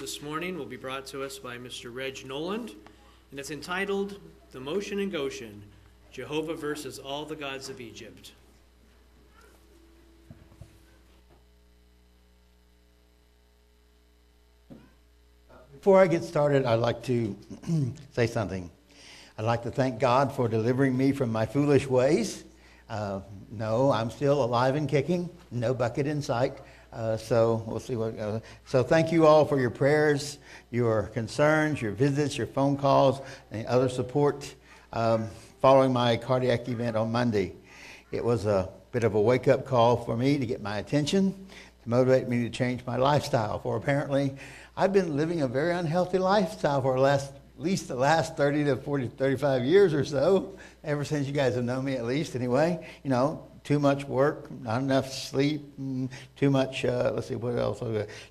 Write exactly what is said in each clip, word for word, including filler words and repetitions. message this morning will be brought to us by Mister Reg Noland, and it's entitled, The Motion in Goshen, Jehovah versus All the Gods of Egypt. Before I get started, I'd like to say something. I'd like to thank God for delivering me from my foolish ways. Uh, no, I'm still alive and kicking, no bucket in sight. Uh, so we'll see what goes. So thank you all for your prayers, your concerns, your visits, your phone calls, and other support um, following my cardiac event on Monday. It was a bit of a wake-up call for me to get my attention, to motivate me to change my lifestyle. For apparently, I've been living a very unhealthy lifestyle for the last, at least the last thirty to forty, thirty-five years or so, ever since you guys have known me, at least anyway, you know. Too much work, not enough sleep, too much, uh, let's see, what else?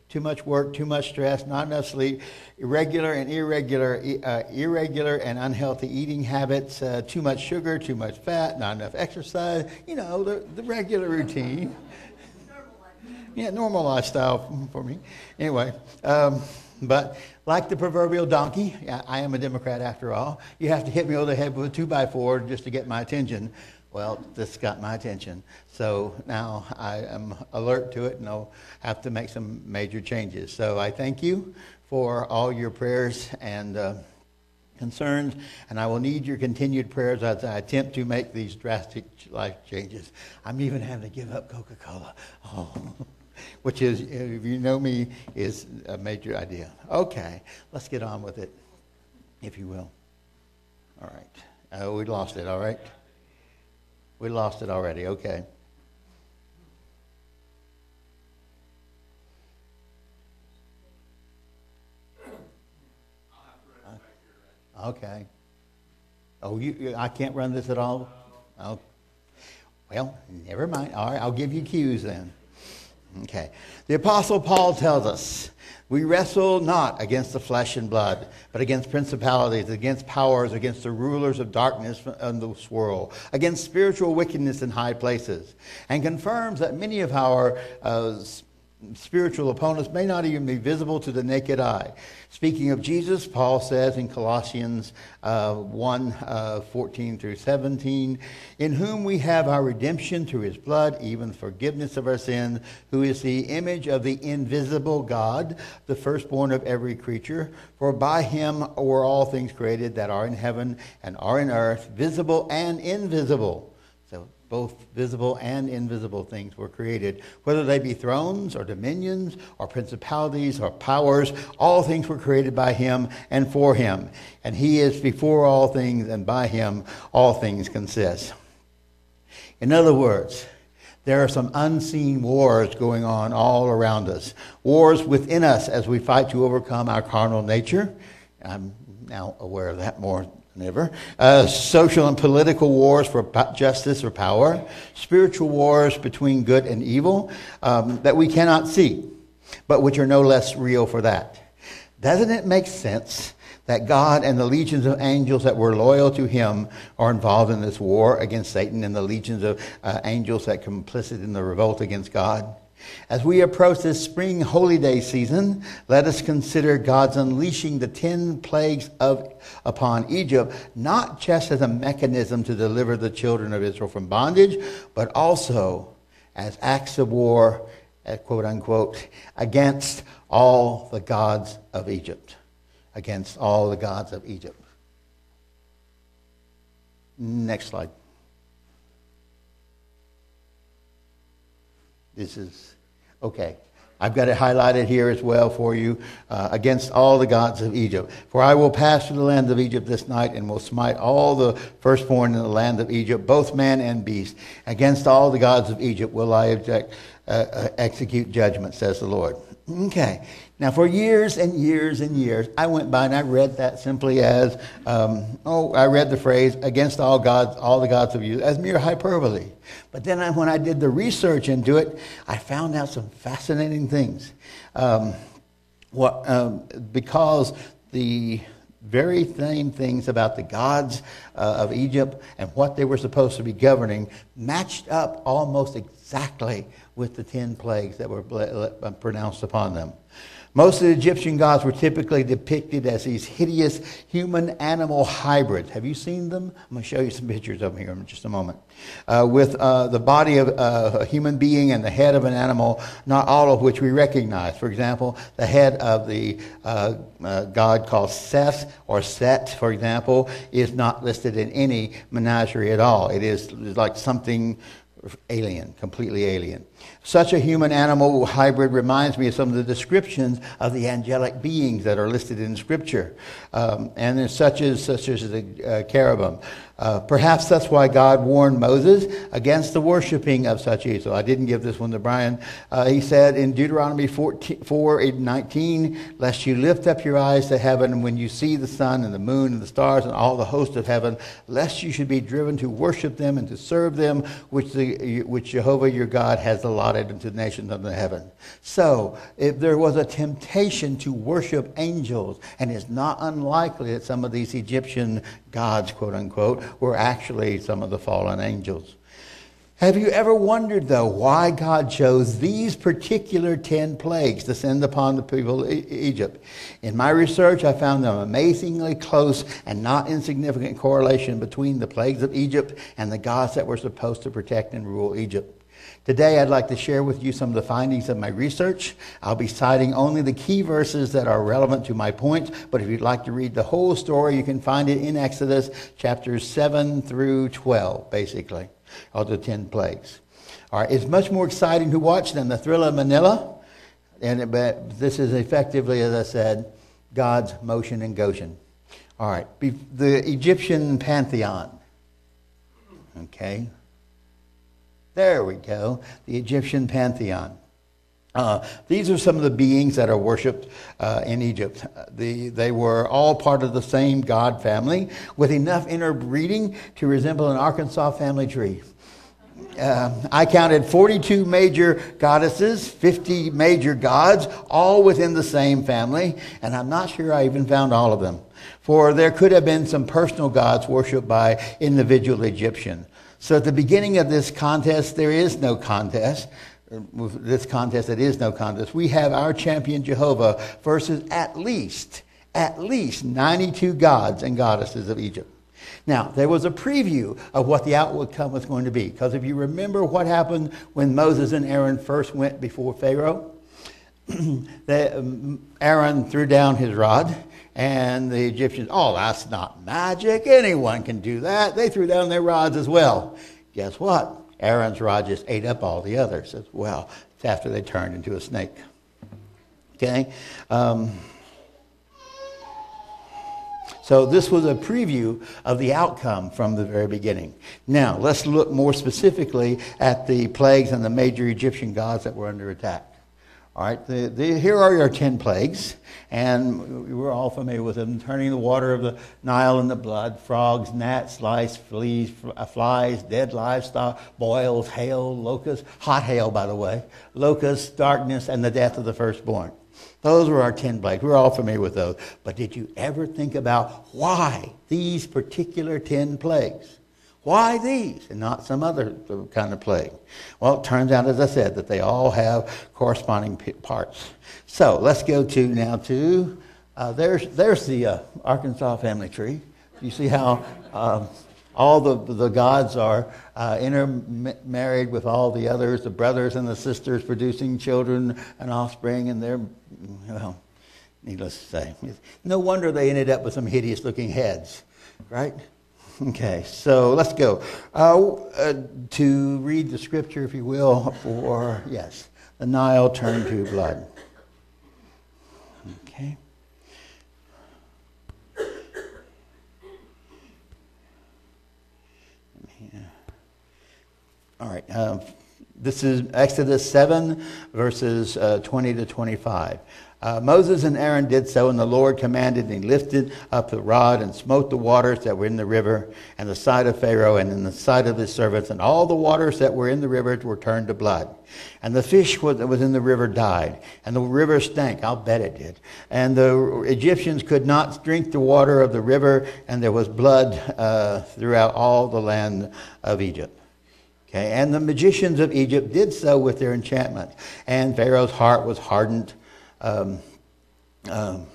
Too much work, too much stress, not enough sleep, irregular and irregular, uh, irregular and unhealthy eating habits, uh, too much sugar, too much fat, not enough exercise, you know, the, the regular routine. Yeah, normal lifestyle for me. Anyway, um, but like the proverbial donkey, I am a Democrat after all, you have to hit me over the head with a two-by-four just to get my attention. Well, this got my attention, so now I am alert to it, and I'll have to make some major changes. So I thank you for all your prayers and uh, concerns, and I will need your continued prayers as I attempt to make these drastic life changes. I'm even having to give up Coca-Cola, oh, which is, if you know me, is a major idea. Okay, let's get on with it, if you will. All right. Oh, we lost it, all right? We lost it already, okay. Uh, okay. Oh, you, you, I can't run this at all? Oh. Well, never mind. All right, I'll give you cues then. Okay. The Apostle Paul tells us, we wrestle not against the flesh and blood, but against principalities, against powers, against the rulers of darkness in this world, against spiritual wickedness in high places, and confirms that many of our uh, spiritual opponents may not even be visible to the naked eye. Speaking of Jesus, Paul says in Colossians uh, one, fourteen through seventeen, in whom we have our redemption through his blood, even forgiveness of our sins, who is the image of the invisible God, the firstborn of every creature. For by him were all things created that are in heaven and are in earth, visible and invisible. So both visible and invisible things were created, whether they be thrones or dominions or principalities or powers, all things were created by him and for him. And he is before all things, and by him all things consist. In other words, there are some unseen wars going on all around us, wars within us as we fight to overcome our carnal nature. I'm now aware of that more Never. Uh, social and political wars for justice or power, spiritual wars between good and evil um, that we cannot see, but which are no less real for that. Doesn't it make sense that God and the legions of angels that were loyal to him are involved in this war against Satan and the legions of uh, angels that complicit in the revolt against God? As we approach this spring holy day season, let us consider God's unleashing the ten plagues of, upon Egypt, not just as a mechanism to deliver the children of Israel from bondage, but also as acts of war, quote unquote, against all the gods of Egypt. Against all the gods of Egypt. Next slide. This is, okay, I've got it highlighted here as well for you, uh, against all the gods of Egypt. For I will pass through the land of Egypt this night and will smite all the firstborn in the land of Egypt, both man and beast. Against all the gods of Egypt will I object, uh, uh, execute judgment, says the Lord. Okay, now for years and years and years, I went by and I read that simply as, um, oh, I read the phrase, against all gods, all the gods of you, as mere hyperbole. But then I, when I did the research into it, I found out some fascinating things. Um, what, um, because the very same things about the gods uh, of Egypt and what they were supposed to be governing matched up almost exactly with the ten plagues that were pronounced upon them. Most of the Egyptian gods were typically depicted as these hideous human-animal hybrids. Have you seen them? I'm going to show you some pictures of them in just a moment. Uh, with uh, the body of uh, a human being and the head of an animal, not all of which we recognize. For example, the head of the uh, uh, god called Set, or Set, for example, is not listed in any menagerie at all. It is like something alien, completely alien. Such a human-animal hybrid reminds me of some of the descriptions of the angelic beings that are listed in Scripture, um, and there's such as such as the uh, cherubim. Uh, perhaps that's why God warned Moses against the worshiping of such evil. I didn't give this one to Brian. Uh, he said in Deuteronomy four, nineteen, "Lest you lift up your eyes to heaven when you see the sun and the moon and the stars and all the host of heaven, lest you should be driven to worship them and to serve them, which the which Jehovah your God has allotted unto the nations of the heaven." So, if there was a temptation to worship angels, and it's not unlikely that some of these Egyptian gods, quote unquote, were actually some of the fallen angels. Have you ever wondered, though, why God chose these particular ten plagues to send upon the people of Egypt? In my research, I found an amazingly close and not insignificant correlation between the plagues of Egypt and the gods that were supposed to protect and rule Egypt. Today, I'd like to share with you some of the findings of my research. I'll be citing only the key verses that are relevant to my point, but if you'd like to read the whole story, you can find it in Exodus chapters seven through twelve, basically, of the ten plagues. All right, it's much more exciting to watch than the thriller Manila, and it, but this is effectively, as I said, God's motion in Goshen. All right, the Egyptian pantheon. Okay. There we go, the Egyptian pantheon. Uh, these are some of the beings that are worshipped uh, in Egypt. The, they were all part of the same god family with enough interbreeding to resemble an Arkansas family tree. Uh, I counted forty-two major goddesses, fifty major gods, all within the same family, and I'm not sure I even found all of them. For there could have been some personal gods worshipped by individual Egyptians. So at the beginning of this contest, there is no contest. This contest, there is no contest. We have our champion Jehovah versus at least, at least ninety-two gods and goddesses of Egypt. Now, there was a preview of what the outcome was going to be. Because if you remember what happened when Moses and Aaron first went before Pharaoh, they, um, Aaron threw down his rod, and the Egyptians, "Oh, that's not magic. Anyone can do that." They threw down their rods as well. Guess what? Aaron's rod just ate up all the others as well. It's after they turned into a snake. Okay? Um, so this was a preview of the outcome from the very beginning. Now, let's look more specifically at the plagues and the major Egyptian gods that were under attack. All right, the, the, here are your ten plagues, and we're all familiar with them. Turning the water of the Nile into blood, frogs, gnats, lice, fleas, flies, dead livestock, boils, hail, locusts, hot hail, by the way, locusts, darkness, and the death of the firstborn. Those were our ten plagues. We're all familiar with those. But did you ever think about why these particular ten plagues? Why these and not some other kind of plague? Well, it turns out, as I said, that they all have corresponding parts. So let's go to now to, uh, there's, there's the uh, Arkansas family tree. You see how um, all the, the gods are uh, intermarried with all the others, the brothers and the sisters producing children and offspring, and they're, well, needless to say. No wonder they ended up with some hideous looking heads, right? Okay, so let's go uh, uh, to read the scripture, if you will, for, yes, the Nile turned to blood. Okay. All right, uh, this is Exodus seven, verses uh, twenty to twenty-five. Uh, Moses and Aaron did so, and the Lord commanded, and he lifted up the rod and smote the waters that were in the river, and the sight of Pharaoh, and in the sight of his servants, and all the waters that were in the river were turned to blood. And the fish that was in the river died, and the river stank. I'll bet it did. And the Egyptians could not drink the water of the river, and there was blood uh, throughout all the land of Egypt. Okay, and the magicians of Egypt did so with their enchantment, and Pharaoh's heart was hardened. Um, um,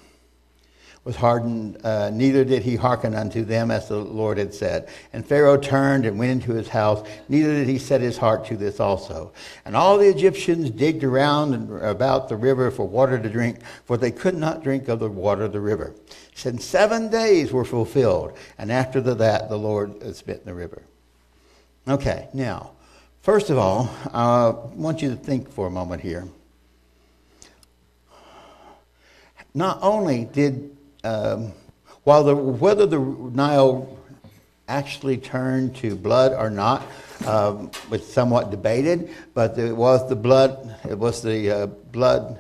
was hardened, uh, neither did he hearken unto them as the Lord had said. And Pharaoh turned and went into his house, neither did he set his heart to this also. And all the Egyptians digged around and about the river for water to drink, for they could not drink of the water of the river. Since seven days were fulfilled, and after that the Lord spit in the river. Okay, now, first of all, I want you to think for a moment here. Not only did Um, while the, whether the Nile actually turned to blood or not um, was somewhat debated, but it was the blood, it was the uh, blood,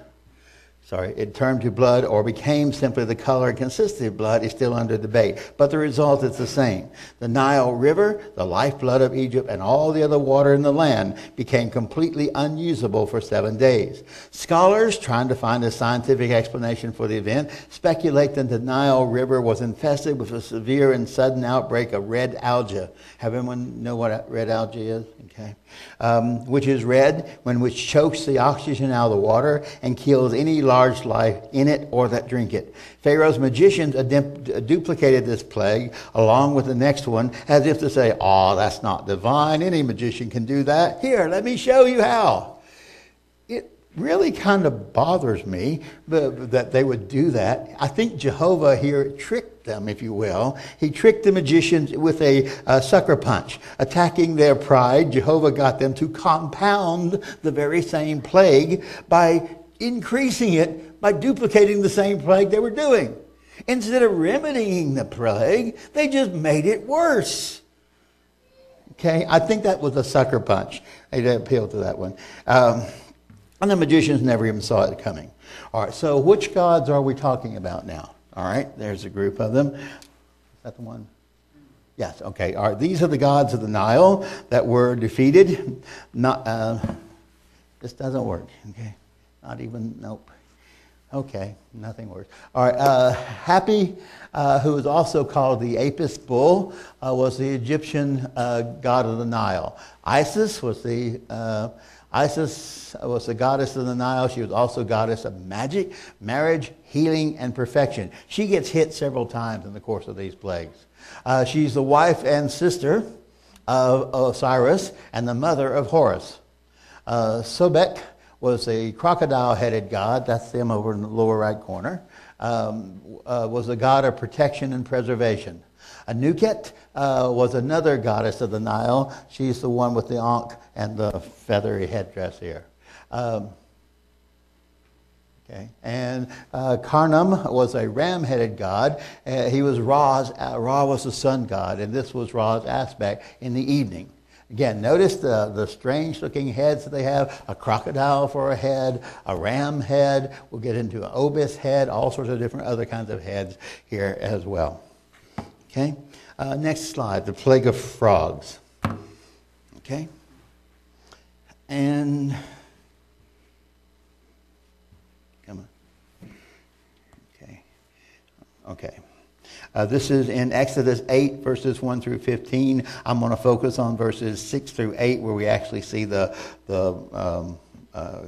sorry, it turned to blood or became simply the color and consistency of blood is still under debate, but the result is the same. The Nile River, the lifeblood of Egypt, and all the other water in the land became completely unusable for seven days. Scholars, trying to find a scientific explanation for the event, speculate that the Nile River was infested with a severe and sudden outbreak of red algae. Have anyone know what red algae is? Okay. Um, which is red, when which chokes the oxygen out of the water and kills any large large life in it or that drink it. Pharaoh's magicians duplicated this plague along with the next one, as if to say, oh, that's not divine. Any magician can do that. Here, let me show you how. It really kind of bothers me that they would do that. I think Jehovah here tricked them, if you will. He tricked the magicians with a, a sucker punch. Attacking their pride, Jehovah got them to compound the very same plague by increasing it by duplicating the same plague they were doing. Instead of remedying the plague, they just made it worse. Okay, I think that was a sucker punch. They appealed to that one. Um, and the magicians never even saw it coming. All right, so which gods are we talking about now? All right, there's a group of them. Is that the one? Yes, okay. All right, these are the gods of the Nile that were defeated. Not, uh, this doesn't work, okay. Not even, nope. Okay, nothing worse. All right, uh, Happy, uh, who is also called the Apis bull, uh, was the Egyptian uh, god of the Nile. Isis was the uh, Isis was the goddess of the Nile. She was also goddess of magic, marriage, healing, and perfection. She gets hit several times in the course of these plagues. Uh, she's the wife and sister of Osiris and the mother of Horus. Uh, Sobek was a crocodile-headed god, that's them over in the lower right corner, um, uh, was a god of protection and preservation. Anuket uh, was another goddess of the Nile. She's the one with the ankh and the feathery headdress here. Um, okay. And uh, Karnum was a ram-headed god. Uh, he was Ra's, uh, Ra was the sun god, and this was Ra's aspect in the evening. Again, notice the, the strange-looking heads that they have, a crocodile for a head, a ram head. We'll get into an obis head, all sorts of different other kinds of heads here as well. Okay, uh, next slide, the plague of frogs. Okay, and come on. Okay, okay. Uh, this is in Exodus eight, verses one through fifteen. I'm going to focus on verses six through eight, where we actually see the, the, um, uh,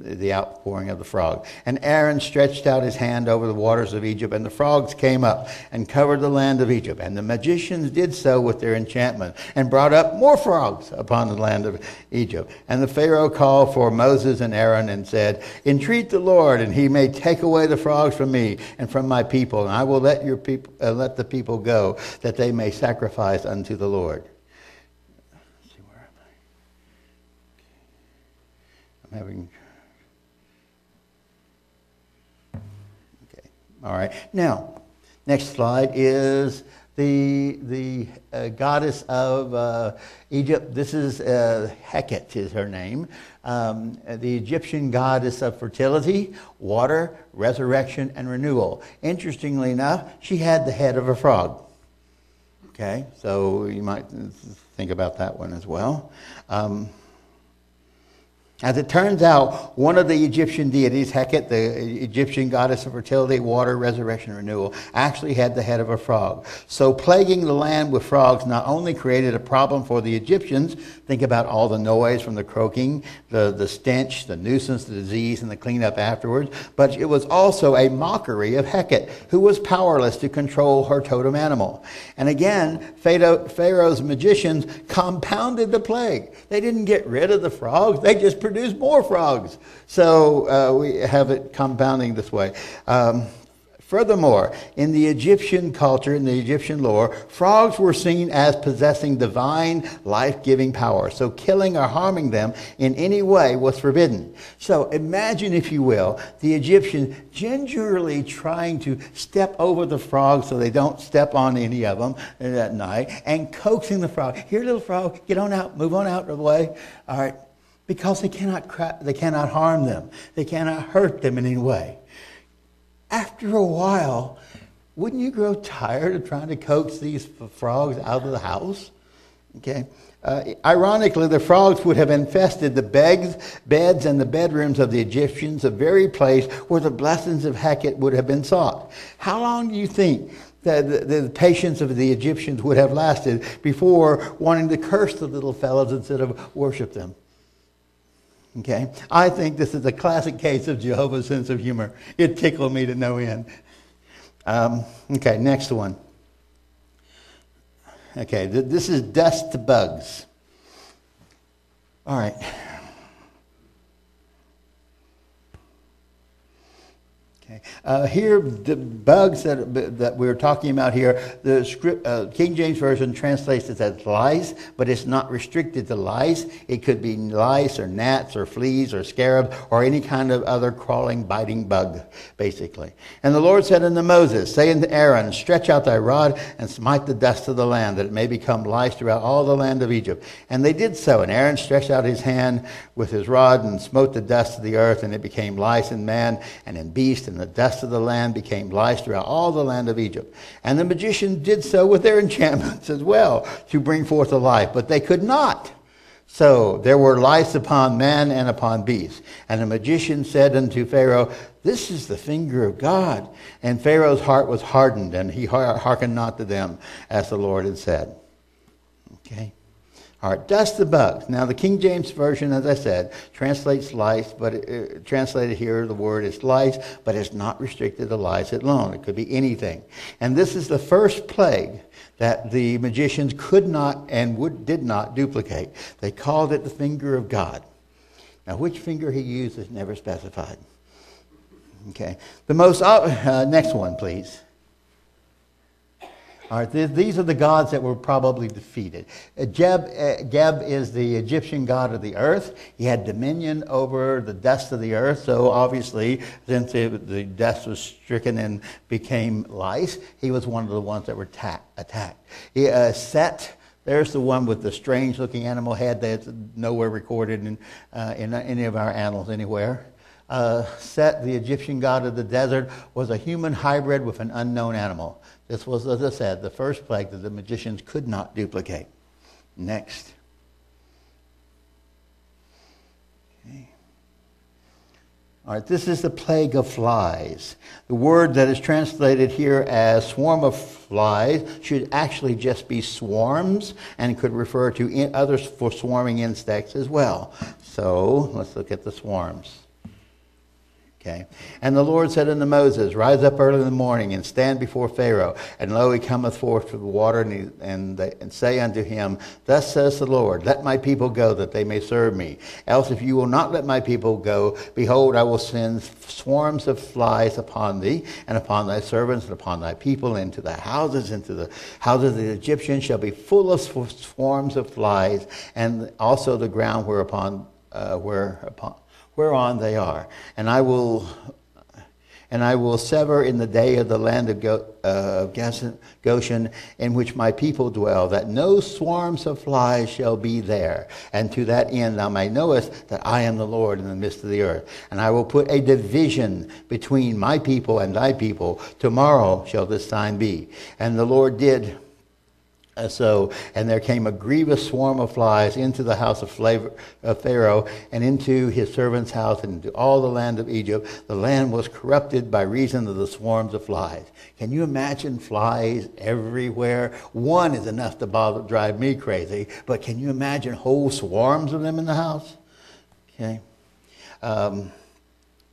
the outpouring of the frog. And Aaron stretched out his hand over the waters of Egypt, and the frogs came up and covered the land of Egypt. And the magicians did so with their enchantment, and brought up more frogs upon the land of Egypt. And the Pharaoh called for Moses and Aaron and said, "Entreat the Lord, and he may take away the frogs from me and from my people, and I will let your people uh, let the people go, that they may sacrifice unto the Lord." Let's see, where am I? I'm having All right. Now, next slide is the the uh, goddess of uh, Egypt. This is uh, Heket is her name, um, the Egyptian goddess of fertility, water, resurrection, and renewal. Interestingly enough, she had the head of a frog. Okay, so you might think about that one as well. Um, As it turns out, one of the Egyptian deities, Heket, the Egyptian goddess of fertility, water, resurrection, renewal, actually had the head of a frog. So plaguing the land with frogs not only created a problem for the Egyptians, think about all the noise from the croaking, the, the stench, the nuisance, the disease, and the cleanup afterwards, but it was also a mockery of Heket, who was powerless to control her totem animal. And again, Pharaoh's magicians compounded the plague. They didn't get rid of the frogs, they just produce more frogs. So uh, we have it compounding this way. Um, furthermore, in the Egyptian culture, in the Egyptian lore, frogs were seen as possessing divine life-giving power. So killing or harming them in any way was forbidden. So imagine, if you will, the Egyptians gingerly trying to step over the frogs so they don't step on any of them that night, and coaxing the frog. Here, little frog, get on out, move on out of the way. All right. Because they cannot, they cannot harm them. They cannot hurt them in any way. After a while, wouldn't you grow tired of trying to coax these frogs out of the house? Okay. Uh, ironically, the frogs would have infested the beds, beds and the bedrooms of the Egyptians, the very place where the blessings of Heket would have been sought. How long do you think The, the, the patience of the Egyptians would have lasted before wanting to curse the little fellows instead of worship them? Okay, I think this is a classic case of Jehovah's sense of humor. It tickled me to no end. Um, okay, next one. Okay, th this is dust to bugs. All right. Okay, uh, here the bugs that that we were talking about here. The script, uh, King James Version translates it as lice, but it's not restricted to lice. It could be lice or gnats or fleas or scarabs or any kind of other crawling, biting bug, basically. And the Lord said unto Moses, say unto Aaron, stretch out thy rod and smite the dust of the land, that it may become lice throughout all the land of Egypt. And they did so. And Aaron stretched out his hand with his rod and smote the dust of the earth, and it became lice in man and in beast, and the dust of the land became lice throughout all the land of Egypt. And the magicians did so with their enchantments as well, to bring forth a life, but they could not. So there were lice upon man and upon beast. And the magician said unto Pharaoh, this is the finger of God. And Pharaoh's heart was hardened, and he hearkened not to them, as the Lord had said. Okay. All right, dust the bugs. Now, the King James Version, as I said, translates lice, but it, it, translated here, the word is lice, but it's not restricted to lice alone. It could be anything. And this is the first plague that the magicians could not and would, did not duplicate. They called it the finger of God. Now, which finger he used is never specified. Okay, the most, uh, next one, please. All right, th these are the gods that were probably defeated. Uh, Geb, uh, Geb is the Egyptian god of the earth. He had dominion over the dust of the earth. So obviously, since it, the dust was stricken and became lice, he was one of the ones that were attacked. He, uh, Set, there's the one with the strange-looking animal head that's nowhere recorded in, uh, in any of our annals anywhere. Uh, Set, the Egyptian god of the desert, was a human hybrid with an unknown animal. This was, as I said, the first plague that the magicians could not duplicate. Next. Okay. All right, this is the plague of flies. The word that is translated here as swarm of flies should actually just be swarms, and could refer to other swarming insects as well. So let's look at the swarms. Okay. And the Lord said unto Moses, rise up early in the morning, and stand before Pharaoh. And lo, he cometh forth from the water, and, he, and, they, and say unto him, thus says the Lord, let my people go, that they may serve me. Else if you will not let my people go, behold, I will send swarms of flies upon thee, and upon thy servants, and upon thy people, and to thy houses, and to the houses of the Egyptians shall be full of swarms of flies, and also the ground whereupon, uh, whereupon, whereon they are, and I will, and I will sever in the day of the land of Go, uh, Goshen, in which my people dwell, that no swarms of flies shall be there, and to that end thou may knowest that I am the Lord in the midst of the earth. And I will put a division between my people and thy people. Tomorrow shall this sign be. And the Lord did. And so, and there came a grievous swarm of flies into the house of Pharaoh and into his servant's house and into all the land of Egypt. The land was corrupted by reason of the swarms of flies. Can you imagine flies everywhere? One is enough to bother, drive me crazy, but can you imagine whole swarms of them in the house? Okay. Um,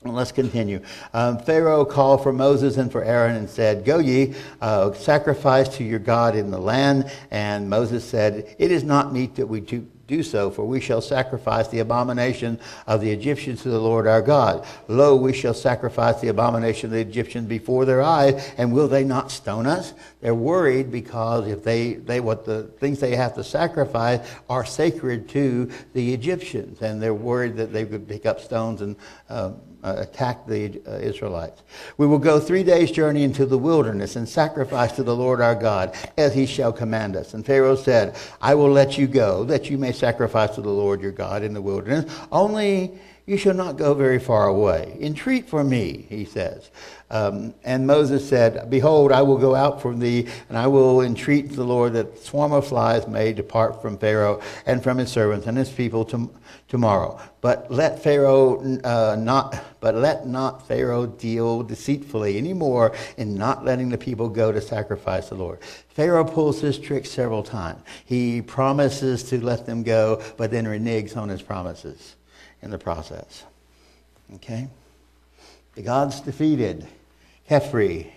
Let's continue. Um, Pharaoh called for Moses and for Aaron and said, "Go ye, uh, sacrifice to your God in the land." And Moses said, "It is not meet that we do, do so, for we shall sacrifice the abomination of the Egyptians to the Lord our God. Lo, we shall sacrifice the abomination of the Egyptians before their eyes, and will they not stone us?" They're worried because if they, they what the things they have to sacrifice are sacred to the Egyptians, and they're worried that they could pick up stones and uh, Uh, attack the uh, Israelites. "We will go three days' journey into the wilderness and sacrifice to the Lord our God as he shall command us." And Pharaoh said, "I will let you go that you may sacrifice to the Lord your God in the wilderness. Only you shall not go very far away. Entreat for me," he says. Um, and Moses said, "Behold, I will go out from thee, and I will entreat the Lord that the swarm of flies may depart from Pharaoh and from his servants and his people to, tomorrow. But let Pharaoh uh, not, but let not Pharaoh deal deceitfully anymore in not letting the people go to sacrifice the Lord." Pharaoh pulls his trick several times. He promises to let them go, but then reneges on his promises in the process. Okay? The gods defeated. Khepri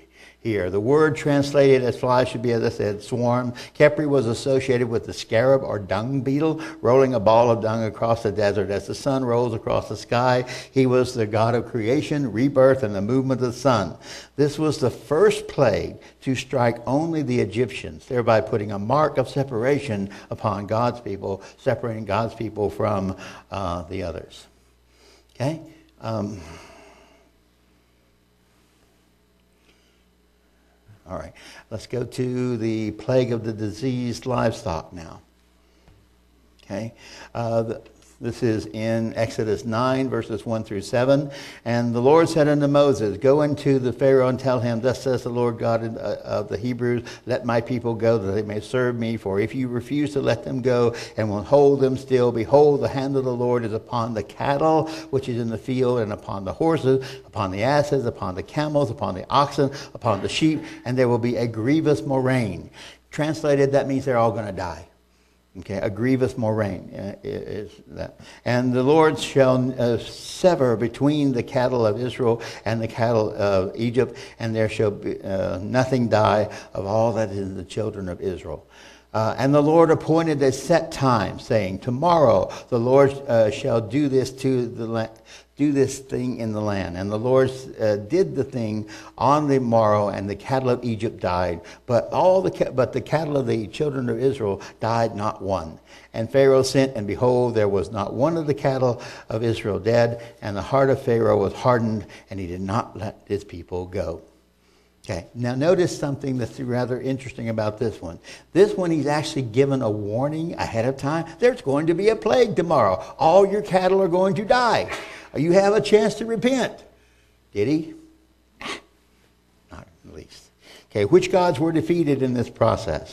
here. The word translated as flies should be, as I said, swarm. Khepri was associated with the scarab or dung beetle, rolling a ball of dung across the desert. As the sun rolls across the sky, he was the god of creation, rebirth, and the movement of the sun. This was the first plague to strike only the Egyptians, thereby putting a mark of separation upon God's people, separating God's people from uh, the others. Okay? Um... All right, let's go to the plague of the diseased livestock now. Okay, uh, the, this is in Exodus nine, verses one through seven. "And the Lord said unto Moses, Go unto the Pharaoh and tell him, Thus says the Lord God of the Hebrews, Let my people go that they may serve me. For if you refuse to let them go and will hold them still, behold, the hand of the Lord is upon the cattle which is in the field, and upon the horses, upon the asses, upon the camels, upon the oxen, upon the sheep, and there will be a grievous moraine." Translated, that means they're all going to die. Okay, a grievous moraine is that. "And the Lord shall uh, sever between the cattle of Israel and the cattle of Egypt, and there shall be, uh, nothing die of all that is the children of Israel. Uh, and the Lord appointed a set time, saying, Tomorrow the Lord uh, shall do this to the land. Do this thing in the land. And the Lord uh, did the thing on the morrow, and the cattle of Egypt died. But all the but the cattle of the children of Israel died not one. And Pharaoh sent, and behold, there was not one of the cattle of Israel dead. And the heart of Pharaoh was hardened, and he did not let his people go." Okay, now notice something that's rather interesting about this one. This one, he's actually given a warning ahead of time. There's going to be a plague tomorrow. All your cattle are going to die. You have a chance to repent. Did he? Not at least. Okay, which gods were defeated in this process?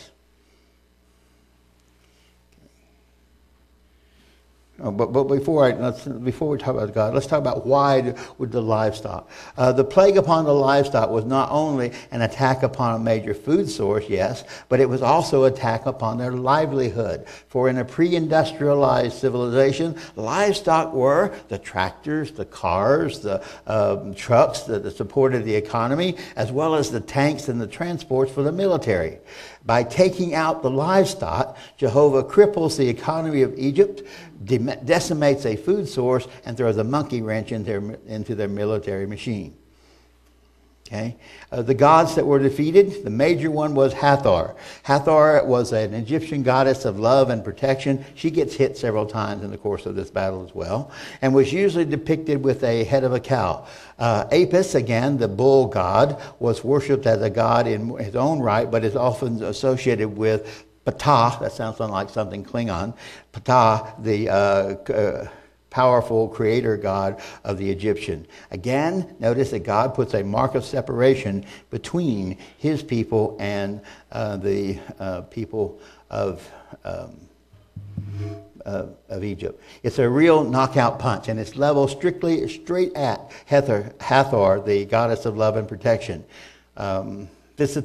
Oh, but but before I let's, before we talk about God, let's talk about why with the livestock. Uh, the plague upon the livestock was not only an attack upon a major food source, yes, but it was also an attack upon their livelihood. For in a pre-industrialized civilization, livestock were the tractors, the cars, the um, trucks that, that supported the economy, as well as the tanks and the transports for the military. By taking out the livestock, Jehovah cripples the economy of Egypt, decimates a food source, and throws a monkey wrench into their, into their military machine. Okay? Uh, the gods that were defeated, the major one was Hathor. Hathor was an Egyptian goddess of love and protection. She gets hit several times in the course of this battle as well, and was usually depicted with a head of a cow. Uh, Apis, again, the bull god, was worshipped as a god in his own right, but is often associated with Ptah. That sounds like something Klingon. Ptah, the uh, uh, powerful creator god of the Egyptian. Again, notice that God puts a mark of separation between his people and uh, the uh, people of um, uh, of Egypt. It's a real knockout punch, and it's leveled strictly straight at Hathor, Hathor, the goddess of love and protection. Um, this is.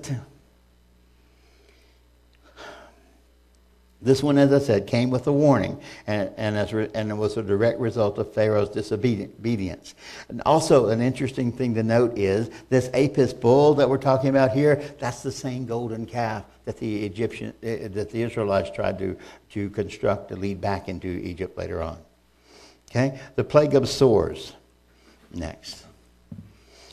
This one, as I said, came with a warning, and, and, as re, and it was a direct result of Pharaoh's disobedience. And also, an interesting thing to note is this Apis bull that we're talking about here, that's the same golden calf that the Egyptian, uh, that the Israelites tried to, to construct to lead back into Egypt later on. Okay? The plague of sores. Next.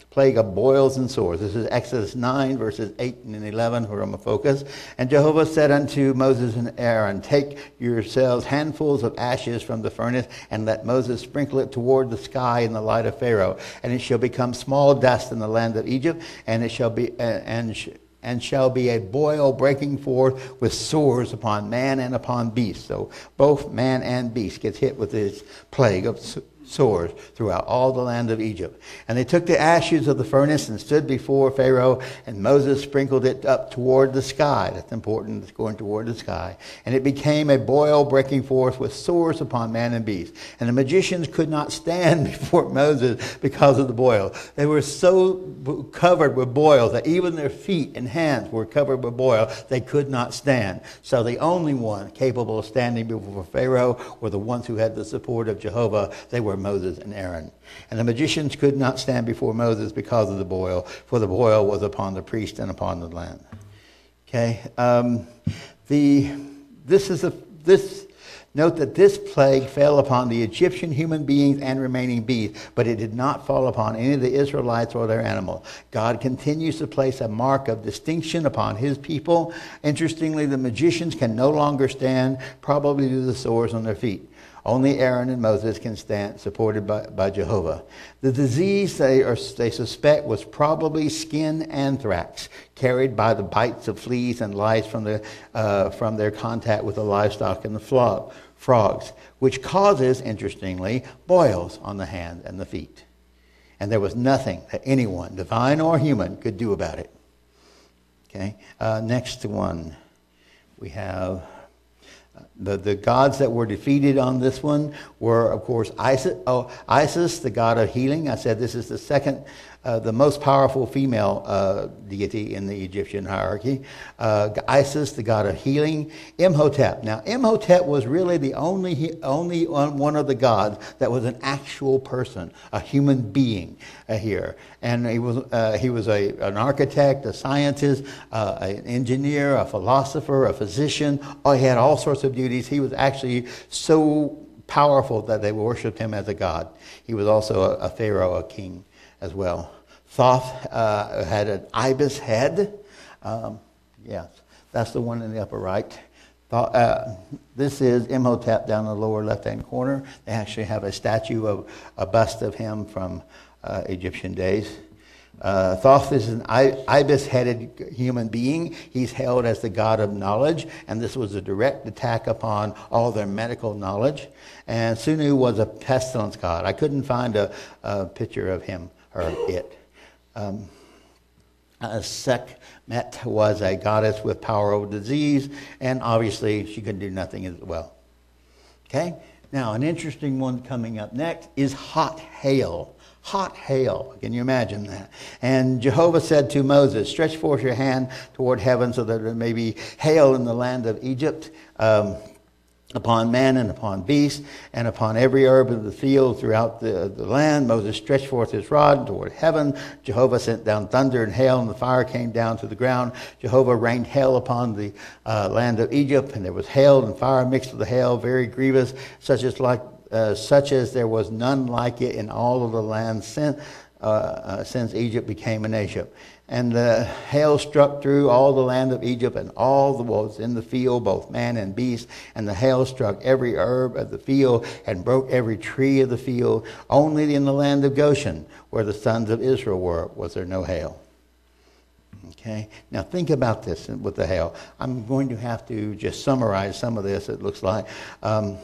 Plague of boils and sores. This is Exodus nine, verses eight and eleven, where I'm going to focus. And Jehovah said unto Moses and Aaron, take yourselves handfuls of ashes from the furnace, and let Moses sprinkle it toward the sky in the light of Pharaoh. And it shall become small dust in the land of Egypt, and it shall be, uh, and, sh and shall be a boil breaking forth with sores upon man and upon beast. So both man and beast gets hit with this plague of sores. Sores throughout all the land of Egypt. And they took the ashes of the furnace and stood before Pharaoh, and Moses sprinkled it up toward the sky. That's important, it's going toward the sky. And it became a boil breaking forth with sores upon man and beast. And the magicians could not stand before Moses because of the boil. They were so covered with boils that even their feet and hands were covered with boil. They could not stand. So the only one capable of standing before Pharaoh were the ones who had the support of Jehovah. They were Moses and Aaron. And the magicians could not stand before Moses because of the boil, for the boil was upon the priest and upon the land. Okay, um, the this is a this note that this plague fell upon the Egyptian human beings and remaining beasts, but it did not fall upon any of the Israelites or their animals. God continues to place a mark of distinction upon his people. Interestingly, the magicians can no longer stand, probably due to the sores on their feet. Only Aaron and Moses can stand, supported by, by Jehovah. The disease they, are, they suspect was probably skin anthrax, carried by the bites of fleas and lice from, the, uh, from their contact with the livestock and the flog, frogs, which causes, interestingly, boils on the hand and the feet. And there was nothing that anyone, divine or human, could do about it. Okay, uh, next one we have... The, the gods that were defeated on this one were, of course, Isis, oh, Isis, the god of healing. I said this is the second, uh, the most powerful female uh, deity in the Egyptian hierarchy. Uh, Isis, the god of healing. Imhotep. Now, Imhotep was really the only, only one of the gods that was an actual person, a human being uh, here. And he was, uh, he was a, an architect, a scientist, uh, an engineer, a philosopher, a physician. Oh, he had all sorts of duties. He was actually so powerful that they worshipped him as a god. He was also a, a pharaoh, a king as well. Thoth uh, had an ibis head. Um, yes, that's the one in the upper right. Thoth, uh, this is Imhotep down in the lower left-hand corner. They actually have a statue of a bust of him from uh, Egyptian days. Uh, Thoth is an ibis-headed human being. He's held as the god of knowledge, and this was a direct attack upon all their medical knowledge. And Sunu was a pestilence god. I couldn't find a, a picture of him or it. Um, uh, Sekmet was a goddess with power over disease, and obviously she could do nothing as well. Okay? Now, an interesting one coming up next is hot hail. Hot hail. Can you imagine that? And Jehovah said to Moses, stretch forth your hand toward heaven so that there may be hail in the land of Egypt, um, upon man and upon beast, and upon every herb of the field throughout the, the land. Moses stretched forth his rod toward heaven. Jehovah sent down thunder and hail, and the fire came down to the ground. Jehovah rained hail upon the uh, land of Egypt, and there was hail and fire mixed with the hail, very grievous, such as like Uh, such as there was none like it in all of the land since, uh, uh, since Egypt became a nation. And the hail struck through all the land of Egypt and all that was in the field, both man and beast. And the hail struck every herb of the field and broke every tree of the field. Only in the land of Goshen, where the sons of Israel were, was there no hail. Okay, now think about this with the hail. I'm going to have to just summarize some of this, it looks like. Um,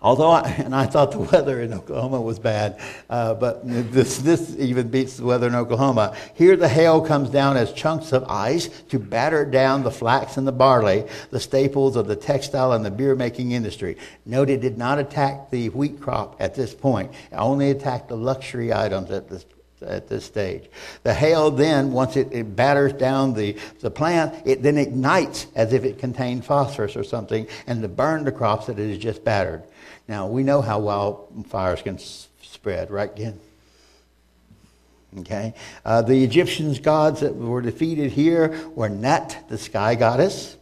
Although, I, and I thought the weather in Oklahoma was bad, uh, but this, this even beats the weather in Oklahoma. Here the hail comes down as chunks of ice to batter down the flax and the barley, the staples of the textile and the beer-making industry. Note it did not attack the wheat crop at this point. It only attacked the luxury items at this at this stage. The hail then, once it, it batters down the, the plant, it then ignites as if it contained phosphorus or something, and to burn the crops that it has just battered. Now, we know how wildfires can s spread, right, Ken? Okay. Uh, the Egyptians' gods that were defeated here were Nut, the sky goddess,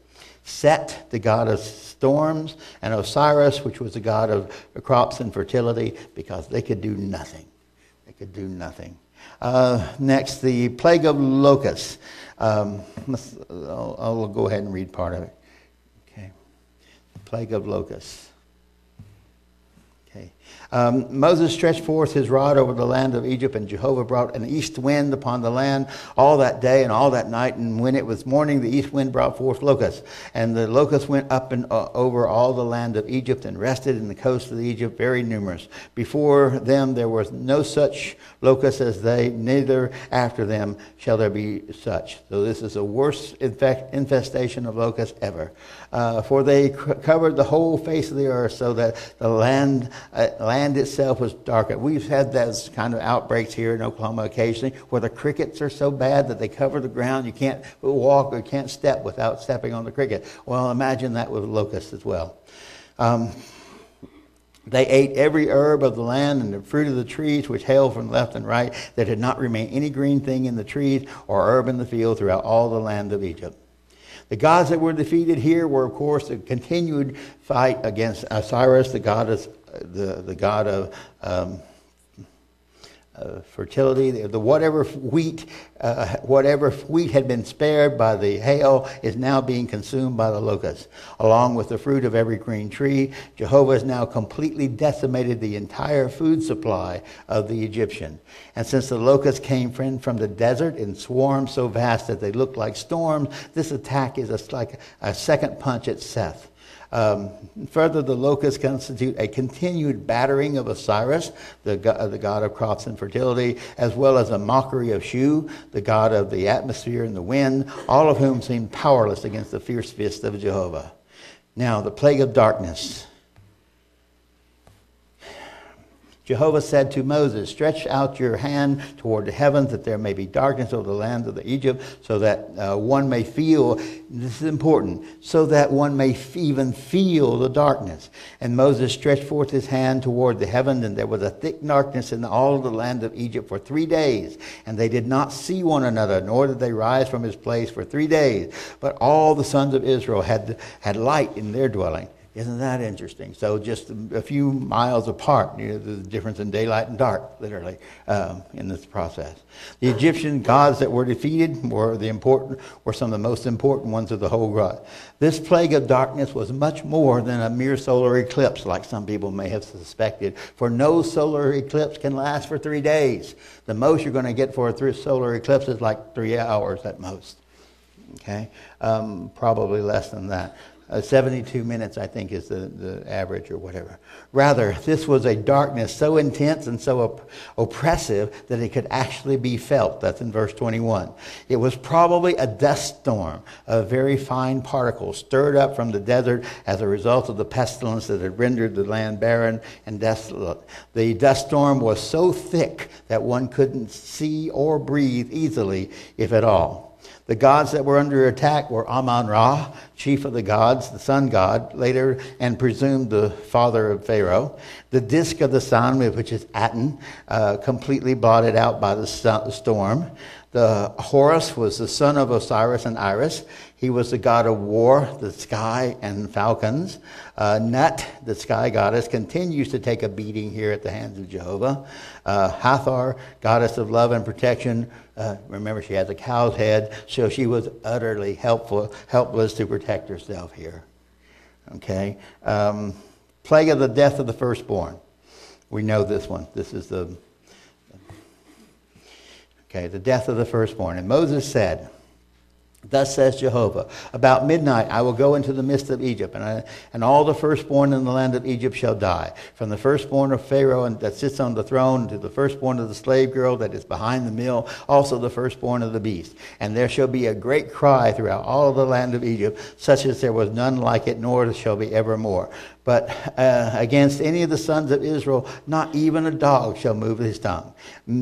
Set, the god of storms, and Osiris, which was the god of crops and fertility, because they could do nothing. They could do nothing. Uh, next, the plague of locusts. Um, I'll, I'll go ahead and read part of it. Okay. The plague of locusts. Okay. Um, Moses stretched forth his rod over the land of Egypt, and Jehovah brought an east wind upon the land all that day and all that night. And when it was morning, the east wind brought forth locusts. And the locusts went up and uh, over all the land of Egypt and rested in the coast of Egypt, very numerous. Before them there was no such locusts as they, neither after them shall there be such. So this is the worst infect, infestation of locusts ever. Uh, for they c covered the whole face of the earth, so that the land... Uh, land itself was darkened. We've had those kind of outbreaks here in Oklahoma occasionally, where the crickets are so bad that they cover the ground. You can't walk or can't step without stepping on the cricket. Well, imagine that with locusts as well. Um, they ate every herb of the land and the fruit of the trees which hailed from left and right. There did not remain any green thing in the trees or herb in the field throughout all the land of Egypt. The gods that were defeated here were, of course, the continued fight against Osiris, the goddess, the, the god of um, uh, fertility. The, the whatever wheat, uh, whatever wheat had been spared by the hail is now being consumed by the locusts, along with the fruit of every green tree. Jehovah has now completely decimated the entire food supply of the Egyptian. And since the locusts came from the desert in swarms so vast that they looked like storms, this attack is a, like a second punch at Seth. Um, further, the locusts constitute a continued battering of Osiris, the, go the god of crops and fertility, as well as a mockery of Shu, the god of the atmosphere and the wind, all of whom seem powerless against the fierce fist of Jehovah. Now, the plague of darkness. Jehovah said to Moses, "Stretch out your hand toward the heavens, that there may be darkness over the land of Egypt, so that uh, one may feel," this is important, "so that one may even feel the darkness. And Moses stretched forth his hand toward the heaven, and there was a thick darkness in all the land of Egypt for three days. And they did not see one another, nor did they rise from his place for three days. But all the sons of Israel had, had light in their dwelling." Isn't that interesting? So just a few miles apart, you know, the difference in daylight and dark, literally, um, in this process. The Egyptian gods that were defeated were the important, were some of the most important ones of the whole group. This plague of darkness was much more than a mere solar eclipse, like some people may have suspected, for no solar eclipse can last for three days. The most you're going to get for a solar eclipse is like three hours at most. Okay, um, probably less than that. Uh, seventy-two minutes, I think, is the, the average or whatever. Rather, this was a darkness so intense and so op oppressive that it could actually be felt. That's in verse twenty-one. It was probably a dust storm of very fine particles stirred up from the desert as a result of the pestilence that had rendered the land barren and desolate. The dust storm was so thick that one couldn't see or breathe easily, if at all. The gods that were under attack were Amun-Ra, chief of the gods, the sun god, later and presumed the father of Pharaoh. The disk of the sun, which is Aten, uh, completely blotted out by the sun storm. The Horus was the son of Osiris and Iris. He was the god of war, the sky, and falcons. Uh, Nut, the sky goddess, continues to take a beating here at the hands of Jehovah. Uh, Hathor, goddess of love and protection. Uh, remember, she has a cow's head, so she was utterly helpful, helpless to protect herself here. Okay. Um, plague of the death of the firstborn. We know this one. This is the, okay, the death of the firstborn. And Moses said, Thus says Jehovah, about midnight I will go into the midst of Egypt, and, I, and all the firstborn in the land of Egypt shall die, from the firstborn of Pharaoh and that sits on the throne to the firstborn of the slave girl that is behind the mill, also the firstborn of the beast. And there shall be a great cry throughout all the land of Egypt, such as there was none like it, nor shall be evermore. But uh, against any of the sons of Israel, not even a dog shall move his tongue,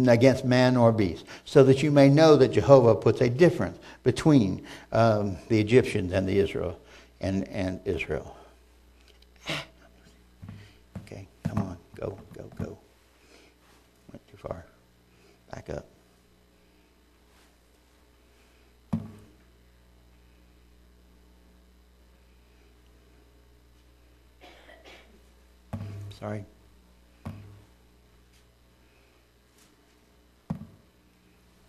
against man or beast, so that you may know that Jehovah puts a difference between um, the Egyptians and the Israel and, and Israel. Okay, come on, go, go, go. Went too far. Back up. Sorry.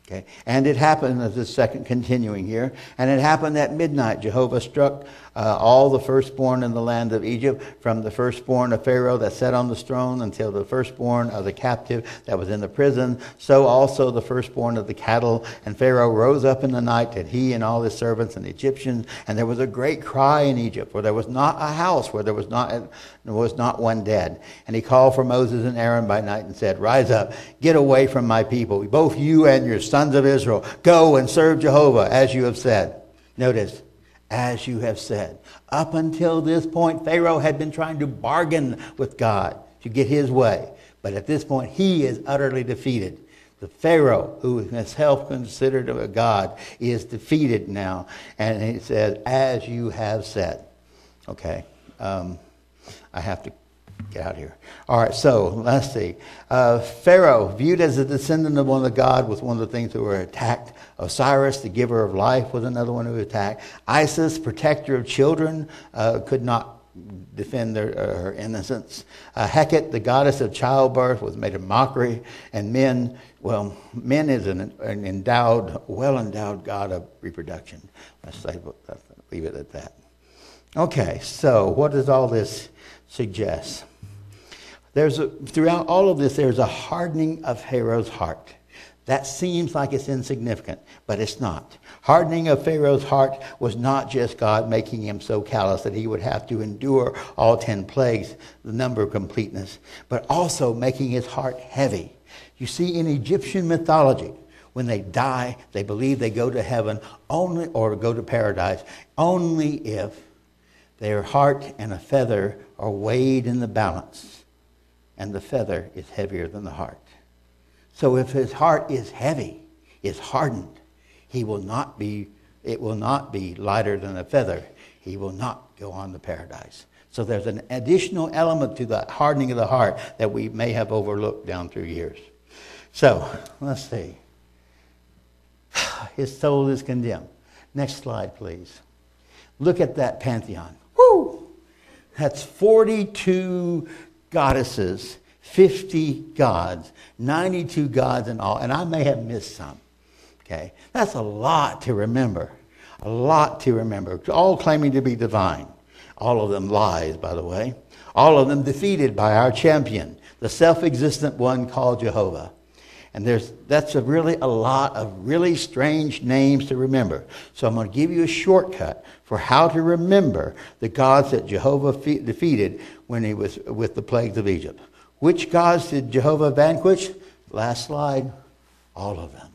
Okay. And it happened, as the second continuing here, and it happened at midnight Jehovah struck uh, all the firstborn in the land of Egypt, from the firstborn of Pharaoh that sat on the throne until the firstborn of the captive that was in the prison, so also the firstborn of the cattle. And Pharaoh rose up in the night, and he and all his servants and Egyptians, and there was a great cry in Egypt, for there was not a house where there was not, there was not one dead. And he called for Moses and Aaron by night and said, "Rise up, get away from my people, both you and your sons. Sons of Israel, go and serve Jehovah as you have said." Notice, as you have said. Up until this point, Pharaoh had been trying to bargain with God to get his way. But at this point, he is utterly defeated. The Pharaoh, who is himself considered a god, is defeated now. And he says, as you have said. Okay, um, I have to get out here. All right, so let's see. Uh, Pharaoh, viewed as a descendant of one of the gods, was one of the things that were attacked. Osiris, the giver of life, was another one who was attacked. Isis, protector of children, uh, could not defend their, uh, her innocence. Uh, Heket, the goddess of childbirth, was made a mockery. And men, well, men is an, an endowed, well-endowed god of reproduction. Let's say, let's leave it at that. Okay, so what does all this suggest? There's a, throughout all of this, there's a hardening of Pharaoh's heart. That seems like it's insignificant, but it's not. Hardening of Pharaoh's heart was not just God making him so callous that he would have to endure all ten plagues, the number of completeness, but also making his heart heavy. You see, in Egyptian mythology, when they die, they believe they go to heaven only, or go to paradise, only if their heart and a feather are weighed in the balance, and the feather is heavier than the heart. So if his heart is heavy, is hardened, he will not be, it will not be lighter than a feather. He will not go on to paradise. So there's an additional element to the hardening of the heart that we may have overlooked down through years. So, let's see. His soul is condemned. Next slide, please. Look at that pantheon. Woo! That's forty-two goddesses, fifty gods, ninety-two gods in all, and I may have missed some, okay? That's a lot to remember, a lot to remember, all claiming to be divine. All of them lies, by the way. All of them defeated by our champion, the self-existent one called Jehovah. And there's, that's a really a lot of really strange names to remember. So I'm going to give you a shortcut for how to remember the gods that Jehovah fe- defeated when he was with the plagues of Egypt. Which gods did Jehovah vanquish? Last slide. All of them.